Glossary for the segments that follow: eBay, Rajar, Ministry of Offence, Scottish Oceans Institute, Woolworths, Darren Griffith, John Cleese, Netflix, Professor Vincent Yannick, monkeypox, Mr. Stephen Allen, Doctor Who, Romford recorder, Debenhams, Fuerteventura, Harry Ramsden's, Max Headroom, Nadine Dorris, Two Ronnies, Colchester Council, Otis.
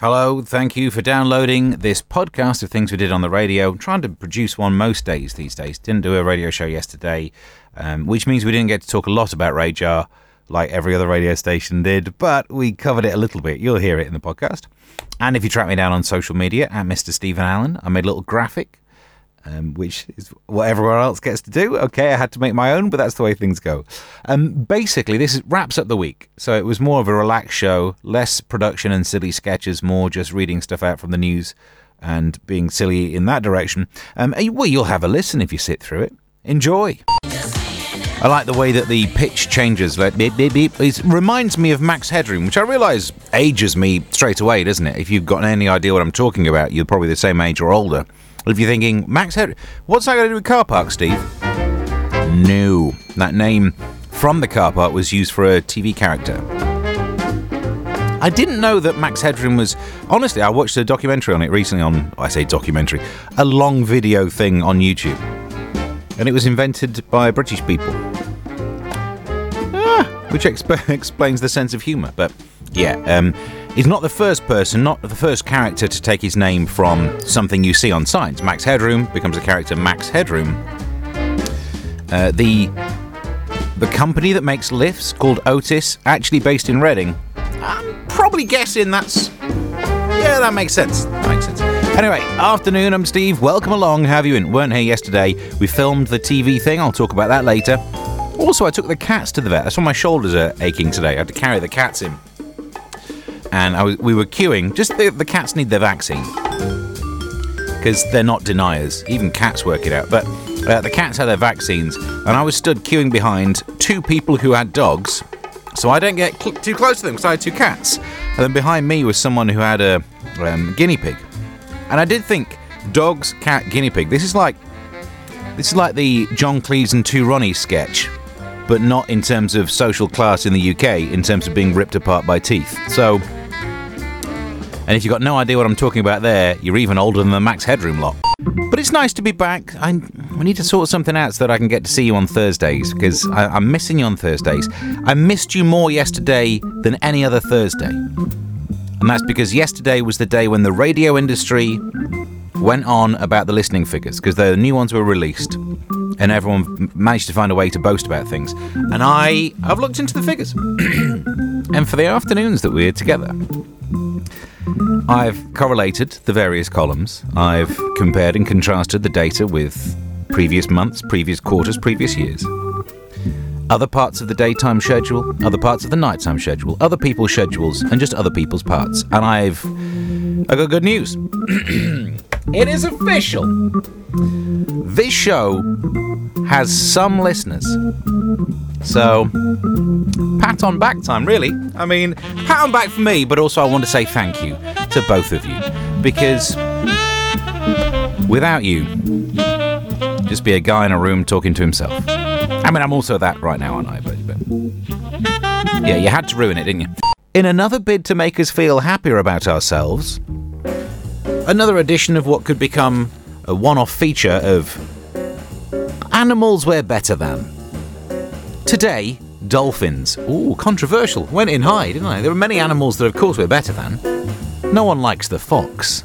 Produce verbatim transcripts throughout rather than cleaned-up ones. Hello, thank you for downloading this podcast of Things We Did on the Radio. I'm trying to produce one most days these days. Didn't do a radio show yesterday, um, which means we didn't get to talk a lot about Rajar like every other radio station did, but we covered it a little bit. You'll hear it in the podcast. And if you track me down on social media, at Mister Stephen Allen, I made a little graphic, Um, which is what everyone else gets to do. Okay, I had to make my own, but that's the way things go. Um, basically, this is, wraps up the week. So it was more of a relaxed show, less production and silly sketches, more just reading stuff out from the news and being silly in that direction. Um, well, you'll have a listen if you sit through it. Enjoy. I like the way that the pitch changes. Like, beep, beep, beep. It reminds me of Max Headroom, which I realise ages me straight away, doesn't it? If you've got any idea what I'm talking about, you're probably the same age or older. Well, if you're thinking, Max Headroom, what's that got to do with car park, Steve? No. That name from the car park was used for a T V character. I didn't know that Max Headroom was... Honestly, I watched a documentary on it recently on... I say documentary. A long video thing on YouTube. And it was invented by British people. Ah, which exp- explains the sense of humour. But, yeah, um... he's not the first person, not the first character to take his name from something you see on signs. Max Headroom becomes the character Max Headroom. Uh, the the company that makes lifts, called Otis, actually based in Reading. I'm probably guessing that's... Yeah, that makes sense. That makes sense. Anyway, afternoon, I'm Steve. Welcome along. How have you been? Weren't here yesterday. We filmed the T V thing. I'll talk about that later. Also, I took the cats to the vet. That's why my shoulders are aching today. I had to carry the cats in. And I was, we were queuing. Just the, the cats need their vaccine. Because they're not deniers. Even cats work it out. But uh, the cats had their vaccines. And I was stood queuing behind two people who had dogs. So I don't get cl- too close to them because I had two cats. And then behind me was someone who had a um, guinea pig. And I did think, dogs, cat, guinea pig. This is like this is like the John Cleese and Two Ronnies sketch. But not in terms of social class in the U K. In terms of being ripped apart by teeth. So... And if you've got no idea what I'm talking about there, you're even older than the Max Headroom lot. But it's nice to be back. I, I need to sort something out so that I can get to see you on Thursdays, because I, I'm missing you on Thursdays. I missed you more yesterday than any other Thursday. And that's because yesterday was the day when the radio industry went on about the listening figures, because the new ones were released. And everyone managed to find a way to boast about things. And I, I've looked into the figures. And for the afternoons that we're together... I've correlated the various columns. I've compared and contrasted the data with previous months, previous quarters, previous years. Other parts of the daytime schedule, other parts of the nighttime schedule, other people's schedules, and just other people's parts. And I've... I got good news. It is official. This show has some listeners. So, pat on back time, really. I mean, pat on back for me, but also I want to say thank you to both of you. Because without you, just be a guy in a room talking to himself. I mean, I'm also that right now, aren't I? But, but yeah, you had to ruin it, didn't you? In another bid to make us feel happier about ourselves, another edition of what could become a one-off feature of Animals We're Better Than. Today, dolphins. Ooh, controversial. Went in high, didn't I? There are many animals that, of course, we're better than. No one likes the fox.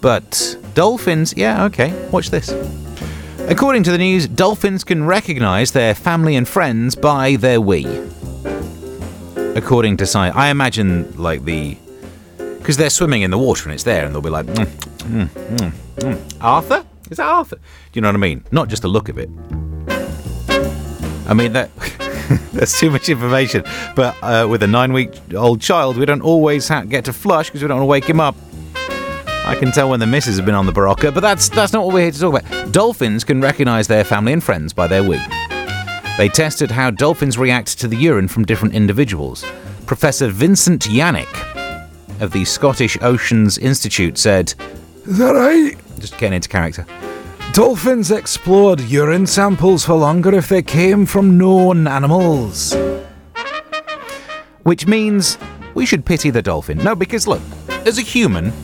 But dolphins, yeah, okay, watch this. According to the news, dolphins can recognise their family and friends by their wee. According to science, I imagine, like, the... Because they're swimming in the water and it's there, and they'll be like, mm, mm, mm, mm. Arthur? Is that Arthur? Do you know what I mean? Not just the look of it. I mean, that that's too much information. But uh, with a nine-week-old child, we don't always ha- get to flush because we don't want to wake him up. I can tell when the missus has been on the Barocca, but that's that's not what we're here to talk about. Dolphins can recognise their family and friends by their wee. They tested how dolphins react to the urine from different individuals. Professor Vincent Yannick of the Scottish Oceans Institute said, "Is that right?" Just getting into character. Dolphins explored urine samples for longer if they came from known animals. Which means we should pity the dolphin. No, because look, as a human,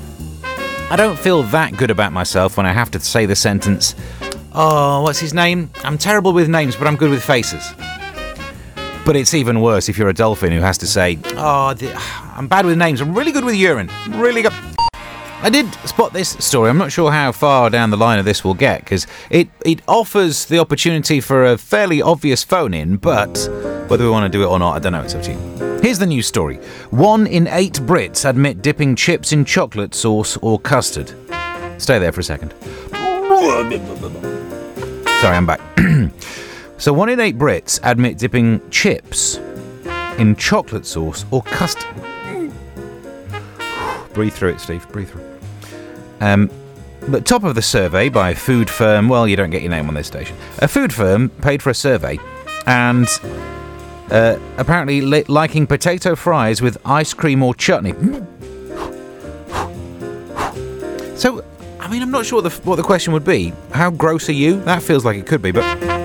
I don't feel that good about myself when I have to say the sentence, oh, what's his name? I'm terrible with names, but I'm good with faces. But it's even worse if you're a dolphin who has to say, oh, the, I'm bad with names, I'm really good with urine, I'm really good. I did spot this story. I'm not sure how far down the line of this will get, because it, it offers the opportunity for a fairly obvious phone-in, but whether we want to do it or not, I don't know, it's up to you. Here's the news story. One in eight Brits admit dipping chips in chocolate sauce or custard. Stay there for a second. Sorry, I'm back. So one in eight Brits admit dipping chips in chocolate sauce or custard. Breathe through it, Steve. Breathe through it. Um, but top of the survey by a food firm... Well, you don't get your name on this station. A food firm paid for a survey and uh, apparently li- liking potato fries with ice cream or chutney. So, I mean, I'm not sure the, what the question would be. How gross are you? That feels like it could be, but...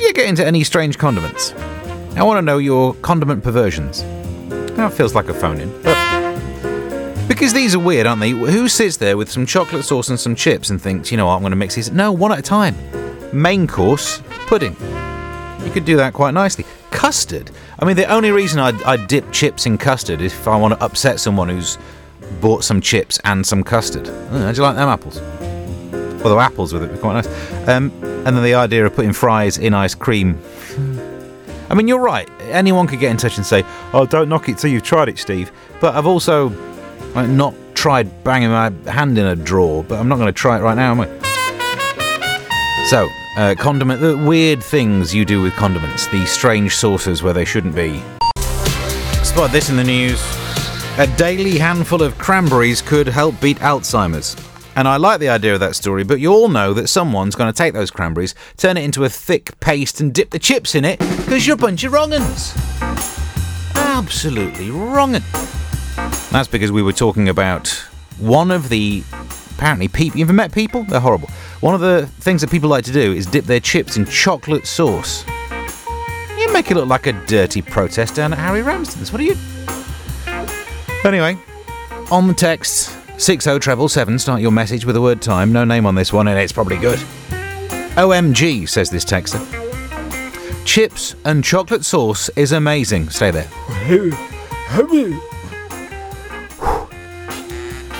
You get into any strange condiments. I want to know your condiment perversions. That feels like a phone-in. But because these are weird, aren't they? Who sits there with some chocolate sauce and some chips and thinks, you know what, I'm going to mix these? No, one at a time. Main course, pudding. You could do that quite nicely. Custard. I mean, the only reason I'd, I'd dip chips in custard is if I want to upset someone who's bought some chips and some custard. Oh, how'd you like them apples? Although apples with it would be quite nice. Um, and then the idea of putting fries in ice cream... I mean, you're right. Anyone could get in touch and say, oh, don't knock it till you've tried it, Steve. But I've also like, not tried banging my hand in a drawer, but I'm not going to try it right now, am I? So, uh, condiment, the weird things you do with condiments, the strange sauces where they shouldn't be. Spot this in the news. A daily handful of cranberries could help beat Alzheimer's. And I like the idea of that story, but you all know that someone's going to take those cranberries, turn it into a thick paste and dip the chips in it, because you're a bunch of wrong-uns. Absolutely wrong-un. That's because we were talking about one of the, apparently, people, you ever met people? They're horrible. One of the things that people like to do is dip their chips in chocolate sauce. You make it look like a dirty protest down at Harry Ramsden's. What are you? Anyway, on the text... six oh seven seven seven, start your message with the word time. No name on this one, and it's probably good. O M G, says this texter. Chips and chocolate sauce is amazing. Stay there.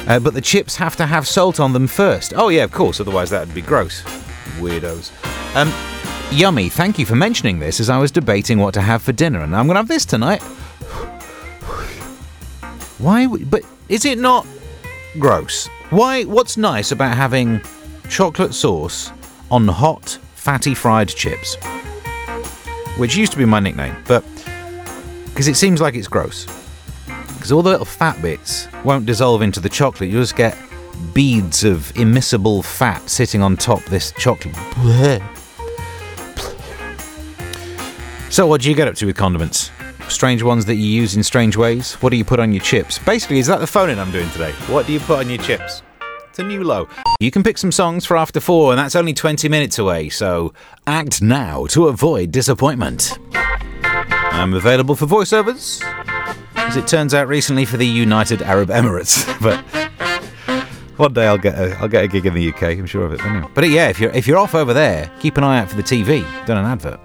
Uh, but the chips have to have salt on them first. Oh, yeah, of course, otherwise that would be gross. Weirdos. Um, yummy, thank you for mentioning this as I was debating what to have for dinner, and I'm going to have this tonight. Why? W- but is it not... gross. Why? What's nice about having chocolate sauce on hot, fatty fried chips? Which used to be my nickname, but because it seems like it's gross. Because all the little fat bits won't dissolve into the chocolate. You just get beads of immiscible fat sitting on top this chocolate. So what do you get up to with condiments? Strange ones that you use in strange ways. What do you put on your chips? Basically, is that the phone-in I'm doing today? What do you put on your chips? It's a new low. You can pick some songs for after four, and that's only twenty minutes away, so act now to avoid disappointment. I'm available for voiceovers, as it turns out recently for the United Arab Emirates. But one day I'll get a, I'll get a gig in the U K, I'm sure of it. Anyway. But yeah, if you're, if you're off over there, keep an eye out for the T V. Done an advert.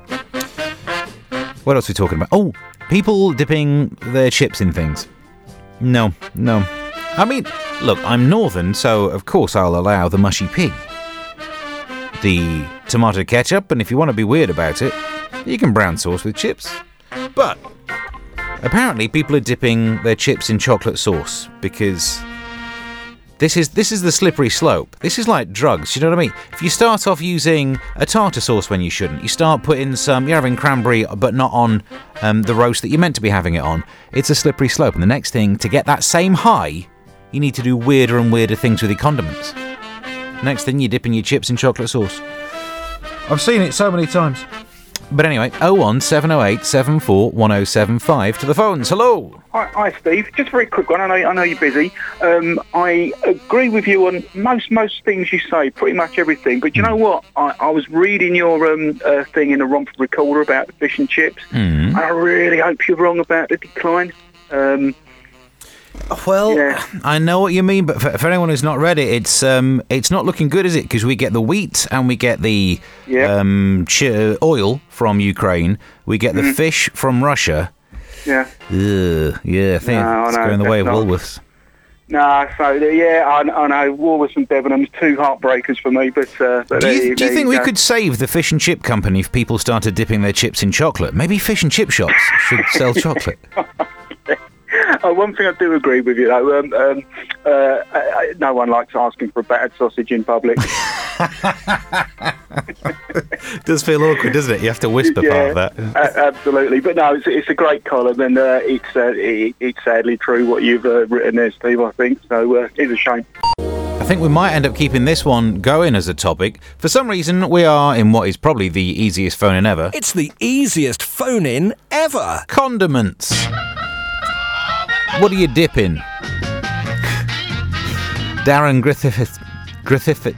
What else are we talking about? Oh, people dipping their chips in things. No, no. I mean, look, I'm northern, so of course I'll allow the mushy pea. The tomato ketchup, and if you want to be weird about it, you can brown sauce with chips. But apparently people are dipping their chips in chocolate sauce because this is this is the slippery slope. This is like drugs, you know what I mean? If you start off using a tartar sauce when you shouldn't, you start putting some, you're having cranberry, but not on um, the roast that you're meant to be having it on. It's a slippery slope. And the next thing, to get that same high, you need to do weirder and weirder things with your condiments. Next thing, you're dipping your chips in chocolate sauce. I've seen it so many times. But anyway, oh one seven oh eight seven four one oh seven five to the phones. Hello. Hi, hi Steve. Just a very quick one. I know, I know you're busy. Um, I agree with you on most most things you say, pretty much everything. But you know what? I, I was reading your um, uh, thing in the Romford recorder about the fish and chips. Mm-hmm. And I really hope you're wrong about the decline. Um, Well, yeah. I know what you mean, but for, for anyone who's not read it, it's um, it's not looking good, is it? Because we get the wheat and we get the yeah. um, ch- oil from Ukraine, we get the mm. fish from Russia. Yeah. Ugh, yeah, I think no, it's no, going the way of not. Woolworths. No, so, yeah, I, I know, Woolworths and Debenhams, two heartbreakers for me, but... Uh, but do you, there, do you think you we could save the fish and chip company if people started dipping their chips in chocolate? Maybe fish and chip shops should sell chocolate. Oh, one thing I do agree with you, though, um, um, uh, I, no one likes asking for a battered sausage in public. It does feel awkward, doesn't it? You have to whisper yeah, part of that. a- absolutely. But no, it's, it's a great column, and uh, it's, uh, it, it's sadly true what you've uh, written there, Steve, I think. So uh, it's a shame. I think we might end up keeping this one going as a topic. For some reason, we are in what is probably the easiest phone-in ever. It's the easiest phone-in ever. Condiments. What do you dip in? Darren Griffith... Griffith...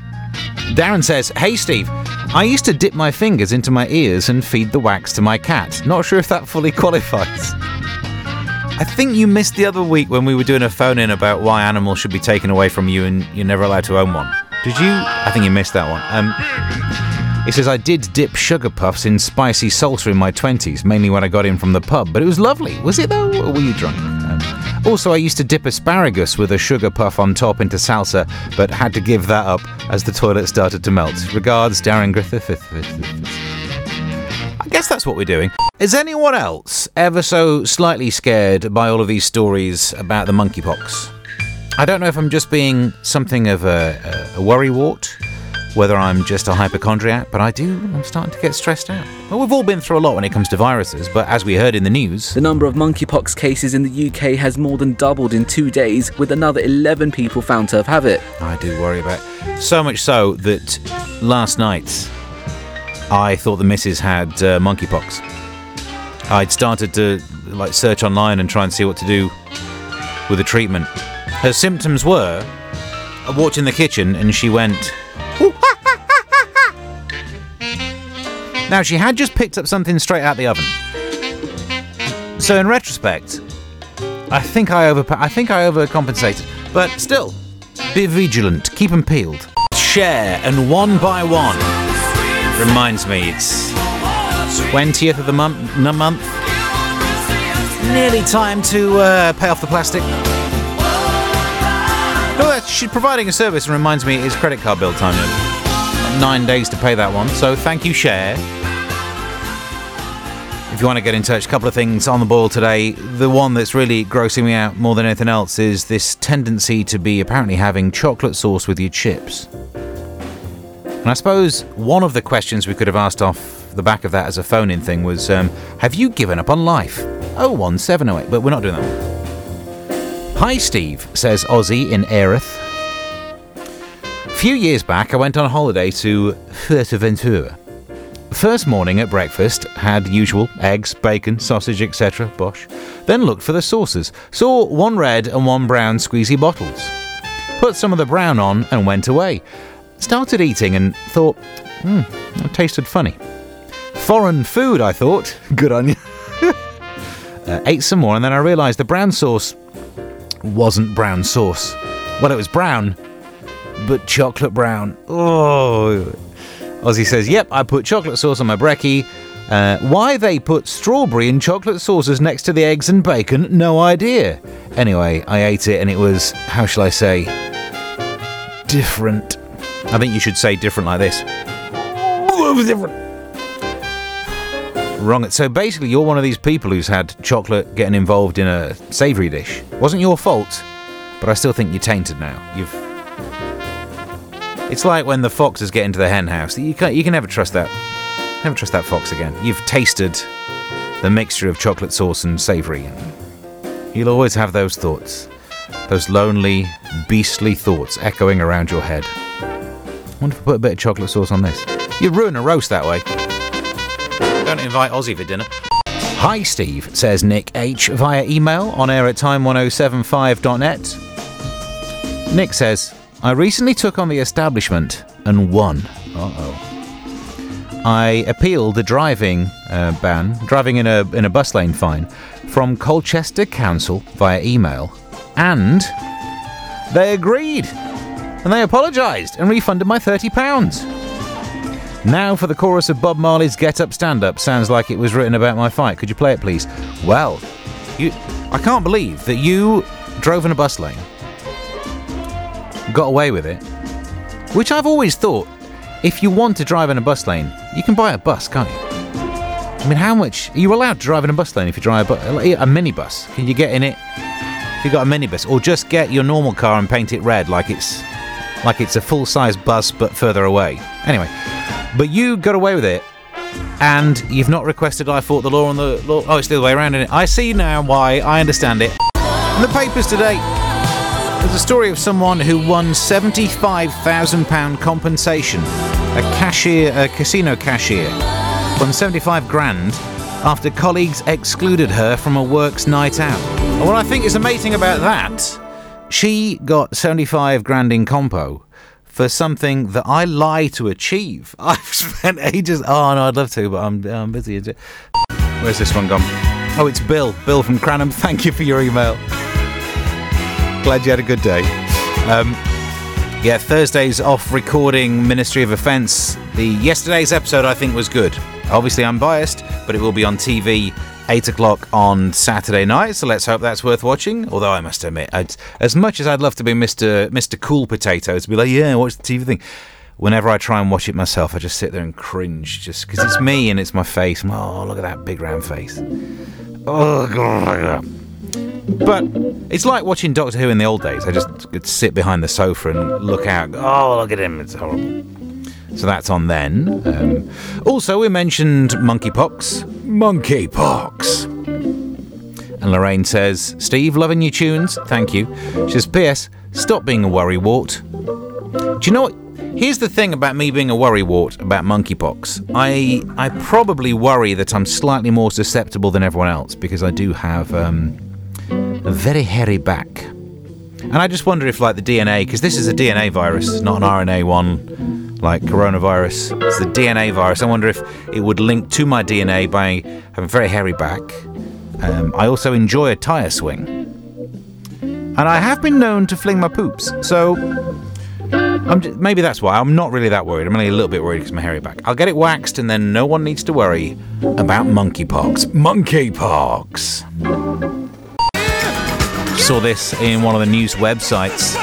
Darren says, "Hey Steve, I used to dip my fingers into my ears and feed the wax to my cat. Not sure if that fully qualifies." I think you missed the other week when we were doing a phone-in about why animals should be taken away from you and you're never allowed to own one. Did you? I think you missed that one. Um, it says, "I did dip sugar puffs in spicy salsa in my twenties, mainly when I got in from the pub, but it was lovely. Was it though? Or were you drunk?" Um, Also, I used to dip asparagus with a sugar puff on top into salsa, but had to give that up as the toilet started to melt. Regards, Darren Griffith. I guess that's what we're doing. Is anyone else ever so slightly scared by all of these stories about the monkeypox? I don't know if I'm just being something of a, a worrywart, whether I'm just a hypochondriac, but I do, I'm starting to get stressed out. Well, we've all been through a lot when it comes to viruses, but as we heard in the news... The number of monkeypox cases in the U K has more than doubled in two days, with another eleven people found to have had it. I do worry about it. So much so that last night, I thought the missus had uh, monkeypox. I'd started to like search online and try and see what to do with the treatment. Her symptoms were... I walked in the kitchen and she went... Now, she had just picked up something straight out the oven. So, in retrospect, I think I over I think I overcompensated. But still, be vigilant. Keep them peeled. Share and one by one. Reminds me, it's twentieth of the month. No month. Nearly time to uh, pay off the plastic. Oh, she's providing a service and reminds me it's credit card bill time now. Nine days to pay that one, so thank you, Cher. If you want to get in touch, a couple of things on the boil today. The one that's really grossing me out more than anything else is this tendency to be apparently having chocolate sauce with your chips. And I suppose one of the questions we could have asked off the back of that as a phone-in thing was, um, have you given up on life? oh one seven oh eight, but we're not doing that one. Hi, Steve, says Ozzy in Erith. A few years back, I went on holiday to Fuerteventura. First morning at breakfast, had usual eggs, bacon, sausage, et cetera, bosh. Then looked for the sauces. Saw one red and one brown squeezy bottles. Put some of the brown on and went away. Started eating and thought, hmm, that tasted funny. Foreign food, I thought. Good on you. uh, ate some more and then I realised the brown sauce wasn't brown sauce. Well, it was brown, but chocolate brown. Oh. Ozzy says, yep, I put chocolate sauce on my brekkie. Uh, why they put strawberry and chocolate sauces next to the eggs and bacon, no idea. Anyway, I ate it and it was, how shall I say, different. I think you should say different like this. Ooh, it was different. Wrong. So basically, you're one of these people who's had chocolate getting involved in a savoury dish. Wasn't your fault, but I still think you're tainted now. You've... It's like when the foxes get into the hen house. You can't, you can never trust that. Never trust that fox again. You've tasted the mixture of chocolate sauce and savoury. You'll always have those thoughts. Those lonely, beastly thoughts echoing around your head. I wonder if I put a bit of chocolate sauce on this. You'd ruin a roast that way. Don't invite Ozzy for dinner. Hi, Steve, says Nick H. via email on air at time ten seventy-five dot net. Nick says... I recently took on the establishment and won. Uh-oh. I appealed the driving uh, ban, driving in a in a bus lane fine, from Colchester Council via email And they agreed. And they apologised and refunded my thirty pounds. Now for the chorus of Bob Marley's Get Up Stand Up. Sounds like it was written about my fight. Could you play it, please? Well, you, I can't believe that you drove in a bus lane, got away with it, which I've always thought, if you want to drive in a bus lane, you can buy a bus, can't you? I mean, how much... Are you allowed to drive in a bus lane if you drive a, bu- a minibus? Can you get in it if you've got a minibus? Or just get your normal car and paint it red like it's like it's a full-size bus but further away. Anyway, but you got away with it and you've not requested I fought the law on the... law. Oh, it's the other way around, isn't it? I see now why. I understand it. In the papers today, there's a story of someone who won seventy-five thousand pounds compensation. A cashier, a casino cashier. Won seventy-five grand after colleagues excluded her from a works night out. And what I think is amazing about that, she got seventy-five grand in compo for something that I lie to achieve. I've spent ages... Oh, no, I'd love to, but I'm, I'm busy. Where's this one gone? Oh, it's Bill. Bill from Cranham. Thank you for your email. Glad you had a good day. Um, yeah, Thursday's off recording Ministry of Offence. The yesterday's episode, I think, was good. Obviously, I'm biased, but it will be on T V eight o'clock on Saturday night, so let's hope that's worth watching. Although, I must admit, I'd, as much as I'd love to be Mister Mister Cool Potato, to be like, yeah, watch the T V thing, whenever I try and watch it myself, I just sit there and cringe, just because it's me and it's my face. I'm, oh, look at that big round face. Oh, God. But it's like watching Doctor Who in the old days. I just could sit behind the sofa and look out. Oh, look at him. It's horrible. So that's on then. Um, also, we mentioned monkeypox. Monkeypox. And Lorraine says, Steve, loving your tunes. Thank you. She says, P S, stop being a worrywart. Do you know what? Here's the thing about me being a worrywart about monkeypox. I I probably worry that I'm slightly more susceptible than everyone else because I do have um, a very hairy back. And I just wonder if, like, the D N A, because this is a D N A virus, not an R N A one. Like coronavirus, it's the D N A virus. I wonder if it would link to my D N A by having a very hairy back. Um, I also enjoy a tyre swing. And I have been known to fling my poops. So I'm just, maybe that's why. I'm not really that worried. I'm only a little bit worried because of my hairy back. I'll get it waxed and then no one needs to worry about monkeypox. Monkeypox! Saw this in one of the news websites.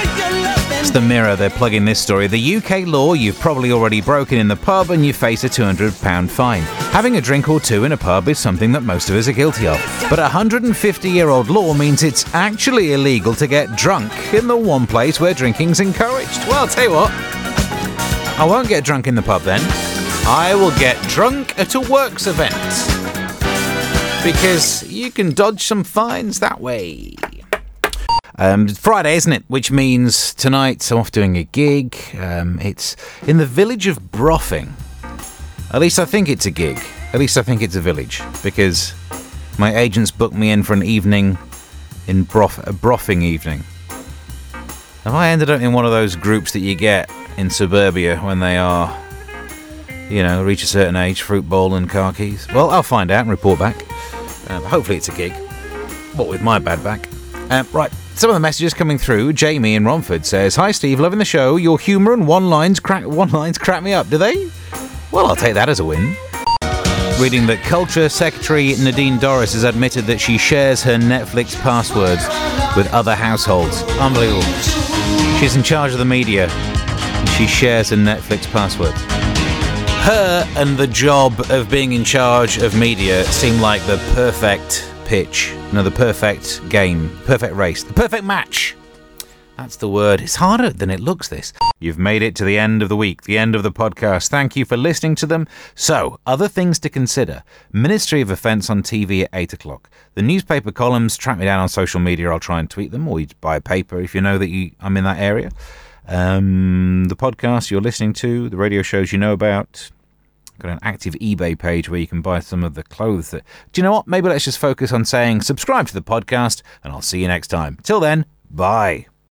It's The Mirror, they're plugging this story. The U K law you've probably already broken in the pub and you face a two hundred pounds fine. Having a drink or two in a pub is something that most of us are guilty of. But a one hundred fifty-year-old law means it's actually illegal to get drunk in the one place where drinking's encouraged. Well, I'll tell you what, I won't get drunk in the pub then. I will get drunk at a works event. Because you can dodge some fines that way. Um, Friday, isn't it? Which means tonight I'm off doing a gig. Um, it's in the village of Broffing. At least I think it's a gig. At least I think it's a village. Because my agents booked me in for an evening in broth, a broffing evening. Have I ended up in one of those groups that you get in suburbia when they are, you know, reach a certain age, fruit bowl and car keys? Well, I'll find out and report back. Um, hopefully it's a gig. What with my bad back. Um, right. Some of the messages coming through. Jamie in Romford says, Hi Steve, loving the show. Your humour and one-liners crack, one-liners crack me up. Do they? Well, I'll take that as a win. Reading that Culture Secretary Nadine Dorris has admitted that she shares her Netflix passwords with other households. Unbelievable. She's in charge of the media. And she shares her Netflix passwords. Her and the job of being in charge of media seem like the perfect... pitch. No, the perfect game. Perfect race. The perfect match. That's the word. It's harder than it looks, this. You've made it to the end of the week, the end of the podcast. Thank you for listening to them. So, other things to consider. Ministry of Offence on T V at eight o'clock. The newspaper columns, track me down on social media. I'll try and tweet them, or you buy a paper if you know that you, I'm in that area. Um, the podcast you're listening to, the radio shows you know about... Got an active eBay page where you can buy some of the clothes that... Do you know what? Maybe let's just focus on saying subscribe to the podcast and I'll see you next time. Till then, bye.